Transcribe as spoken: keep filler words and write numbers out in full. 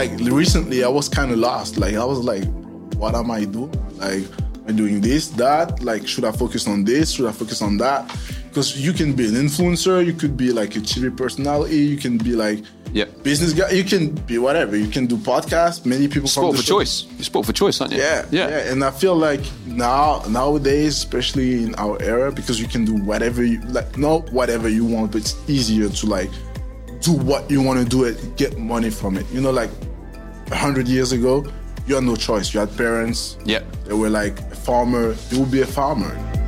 like recently I was kind of lost. Like I was like, what am I doing? Like I'm doing this, that, like should I focus on this? Should I focus on that? Because you can be an influencer, you could be like a T V personality, you can be like yeah. business guy, you can be whatever, you can do podcasts, many people sport for show. choice. You sport for choice, aren't you? Yeah, yeah, yeah. And I feel like now nowadays, especially in our era, because you can do whatever you like, not whatever you want, but it's easier to like do what you want to do and get money from it. You know, like a hundred years ago, you had no choice. You had parents. Yeah, they were like a farmer. You would be a farmer.